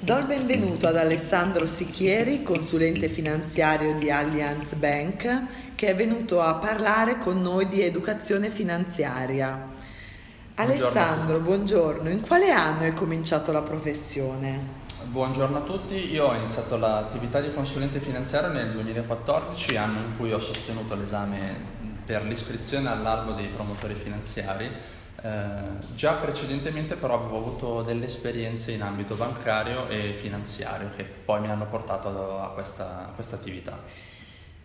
Do il benvenuto ad Alessandro Sichieri, consulente finanziario di Allianz Bank, che è venuto a parlare con noi di educazione finanziaria. Buongiorno. Alessandro, buongiorno. In quale anno hai cominciato la professione? Buongiorno a tutti, io ho iniziato l'attività di consulente finanziario nel 2014, anno in cui ho sostenuto l'esame per l'iscrizione all'albo dei promotori finanziari. Già precedentemente però avevo avuto delle esperienze in ambito bancario e finanziario che poi mi hanno portato a questa attività.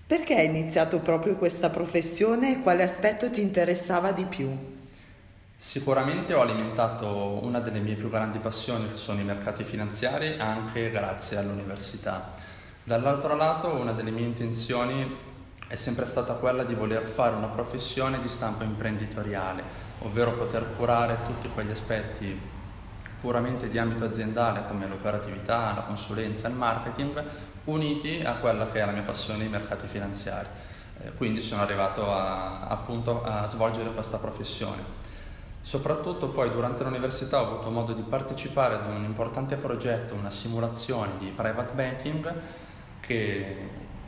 Perché hai iniziato proprio questa professione e quale aspetto ti interessava di più? Sicuramente ho alimentato una delle mie più grandi passioni, che sono i mercati finanziari, anche grazie all'università. Dall'altro lato, una delle mie intenzioni è sempre stata quella di voler fare una professione di stampo imprenditoriale, ovvero poter curare tutti quegli aspetti puramente di ambito aziendale come l'operatività, la consulenza, il marketing, uniti a quella che è la mia passione dei mercati finanziari. Quindi sono arrivato appunto a svolgere questa professione. Soprattutto poi durante l'università ho avuto modo di partecipare ad un importante progetto, una simulazione di private banking che,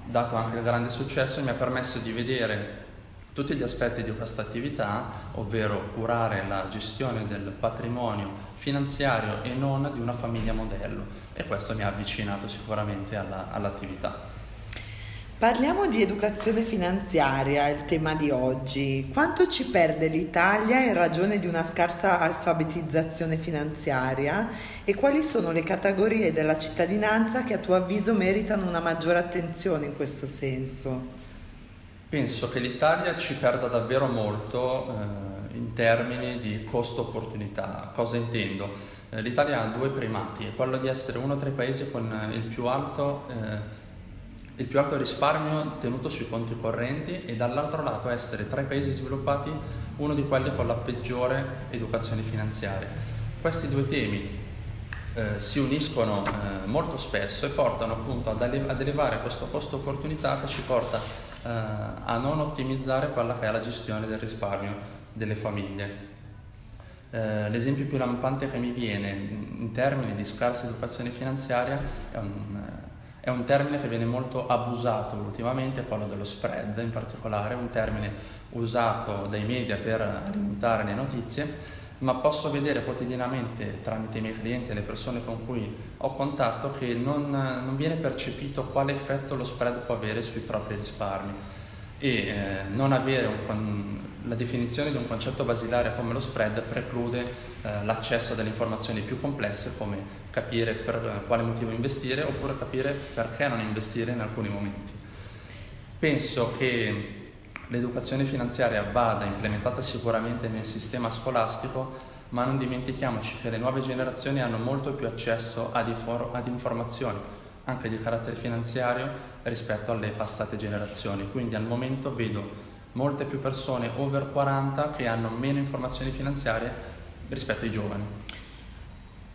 dato anche il grande successo, mi ha permesso di vedere tutti gli aspetti di questa attività, ovvero curare la gestione del patrimonio finanziario e non di una famiglia modello, e questo mi ha avvicinato sicuramente all'attività. Parliamo di educazione finanziaria, il tema di oggi. Quanto ci perde l'Italia in ragione di una scarsa alfabetizzazione finanziaria e quali sono le categorie della cittadinanza che a tuo avviso meritano una maggiore attenzione in questo senso? Penso che l'Italia ci perda davvero molto in termini di costo-opportunità. Cosa intendo? L'Italia ha due primati, quello di essere uno tra i paesi con il più alto risparmio tenuto sui conti correnti, e dall'altro lato essere tra i paesi sviluppati uno di quelli con la peggiore educazione finanziaria. Questi due temi si uniscono molto spesso e portano appunto ad elevare questo costo opportunità, che ci porta a non ottimizzare quella che è la gestione del risparmio delle famiglie. L'esempio più lampante che mi viene in termini di scarsa educazione finanziaria è un termine che viene molto abusato ultimamente, quello dello spread in particolare, un termine usato dai media per alimentare le notizie, ma posso vedere quotidianamente tramite i miei clienti e le persone con cui ho contatto che non viene percepito quale effetto lo spread può avere sui propri risparmi, e non avere la definizione di un concetto basilare come lo spread preclude l'accesso a delle informazioni più complesse, come capire per quale motivo investire oppure capire perché non investire in alcuni momenti. Penso che l'educazione finanziaria vada implementata sicuramente nel sistema scolastico, ma non dimentichiamoci che le nuove generazioni hanno molto più accesso ad informazioni, anche di carattere finanziario, rispetto alle passate generazioni. Quindi al momento vedo molte più persone over 40 che hanno meno informazioni finanziarie rispetto ai giovani.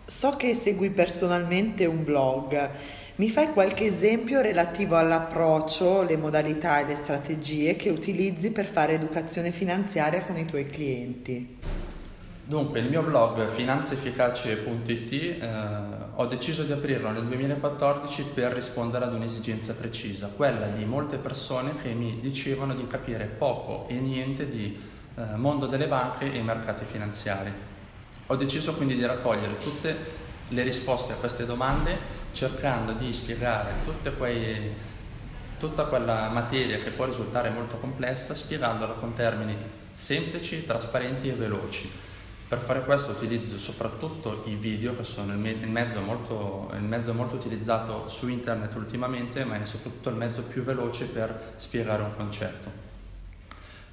So che segui personalmente un blog. Mi fai qualche esempio relativo all'approccio, le modalità e le strategie che utilizzi per fare educazione finanziaria con i tuoi clienti? Dunque, il mio blog finanzaefficace.it ho deciso di aprirlo nel 2014 per rispondere ad un'esigenza precisa, quella di molte persone che mi dicevano di capire poco e niente di mondo delle banche e mercati finanziari. Ho deciso quindi di raccogliere tutte le risposte a queste domande, cercando di spiegare tutta quella materia che può risultare molto complessa, spiegandola con termini semplici, trasparenti e veloci. Per fare questo utilizzo soprattutto i video, che sono il mezzo molto utilizzato su internet ultimamente, ma è soprattutto il mezzo più veloce per spiegare un concetto.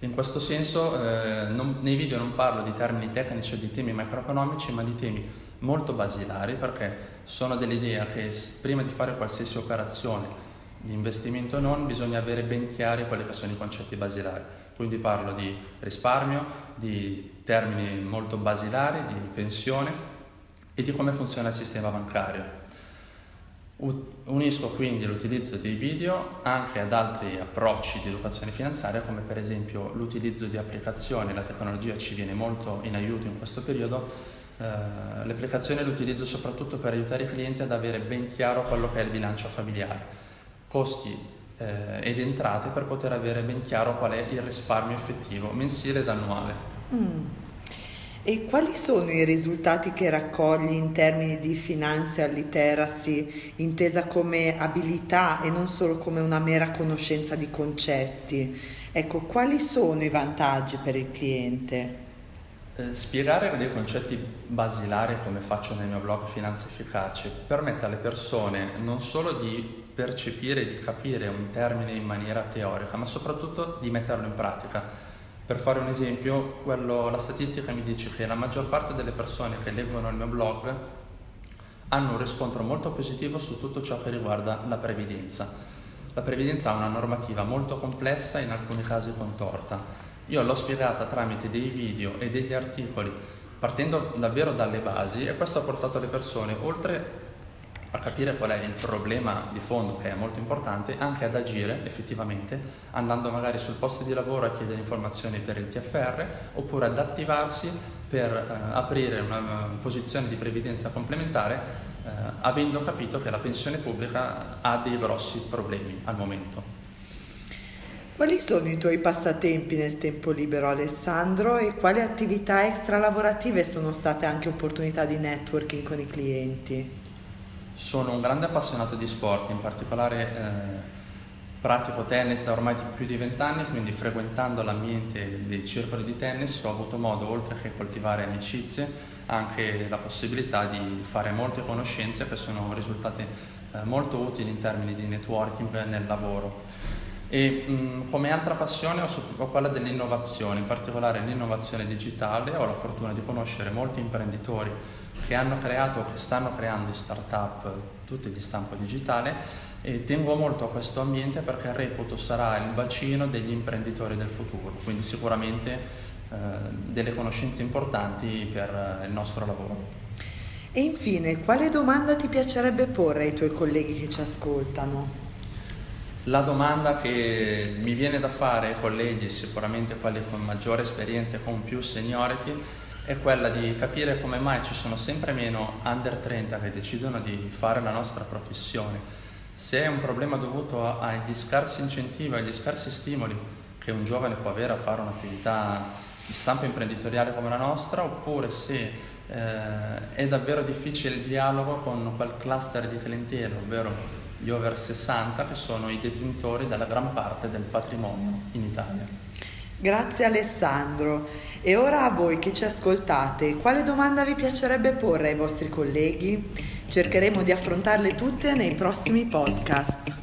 In questo senso nei video non parlo di termini tecnici o di temi macroeconomici, ma di temi molto basilari, perché sono dell'idea che prima di fare qualsiasi operazione di investimento o non bisogna avere ben chiari quelli che sono i concetti basilari. Quindi parlo di risparmio, di termini molto basilari, di pensione e di come funziona il sistema bancario. Unisco quindi l'utilizzo dei video anche ad altri approcci di educazione finanziaria, come per esempio l'utilizzo di applicazioni. La tecnologia ci viene molto in aiuto in questo periodo, L'applicazione l'utilizzo soprattutto per aiutare i clienti ad avere ben chiaro quello che è il bilancio familiare, costi ed entrate, per poter avere ben chiaro qual è il risparmio effettivo mensile ed annuale. E quali sono i risultati che raccogli in termini di financial literacy, intesa come abilità e non solo come una mera conoscenza di concetti? Ecco, quali sono i vantaggi per il cliente? Spiegare dei concetti basilari, come faccio nel mio blog Finanza Efficace, permette alle persone non solo di percepire e di capire un termine in maniera teorica, ma soprattutto di metterlo in pratica. Per fare un esempio, la statistica mi dice che la maggior parte delle persone che leggono il mio blog hanno un riscontro molto positivo su tutto ciò che riguarda la previdenza. La previdenza ha una normativa molto complessa e in alcuni casi contorta. Io l'ho spiegata tramite dei video e degli articoli, partendo davvero dalle basi, e questo ha portato le persone, oltre a capire qual è il problema di fondo, che è molto importante, anche ad agire effettivamente, andando magari sul posto di lavoro a chiedere informazioni per il TFR, oppure ad attivarsi per aprire una posizione di previdenza complementare, avendo capito che la pensione pubblica ha dei grossi problemi al momento. Quali sono i tuoi passatempi nel tempo libero, Alessandro, e quali attività extralavorative sono state anche opportunità di networking con i clienti? Sono un grande appassionato di sport, in particolare pratico tennis da ormai più di 20 anni, quindi frequentando l'ambiente dei circoli di tennis ho avuto modo, oltre che coltivare amicizie, anche la possibilità di fare molte conoscenze che sono risultate molto utili in termini di networking nel lavoro. E come altra passione ho quella dell'innovazione, in particolare l'innovazione digitale. Ho la fortuna di conoscere molti imprenditori che hanno creato o che stanno creando start-up, tutte di stampo digitale, e tengo molto a questo ambiente perché reputo sarà il bacino degli imprenditori del futuro, quindi sicuramente delle conoscenze importanti per il nostro lavoro. E infine, quale domanda ti piacerebbe porre ai tuoi colleghi che ci ascoltano? La domanda che mi viene da fare ai colleghi, sicuramente quelli con maggiore esperienza e con più seniority, è quella di capire come mai ci sono sempre meno under 30 che decidono di fare la nostra professione. Se è un problema dovuto agli scarsi incentivi, agli scarsi stimoli che un giovane può avere a fare un'attività di stampo imprenditoriale come la nostra, oppure se è davvero difficile il dialogo con quel cluster di clientela, ovvero gli over 60, che sono i detentori della gran parte del patrimonio in Italia. Grazie Alessandro. E ora a voi che ci ascoltate, quale domanda vi piacerebbe porre ai vostri colleghi? Cercheremo di affrontarle tutte nei prossimi podcast.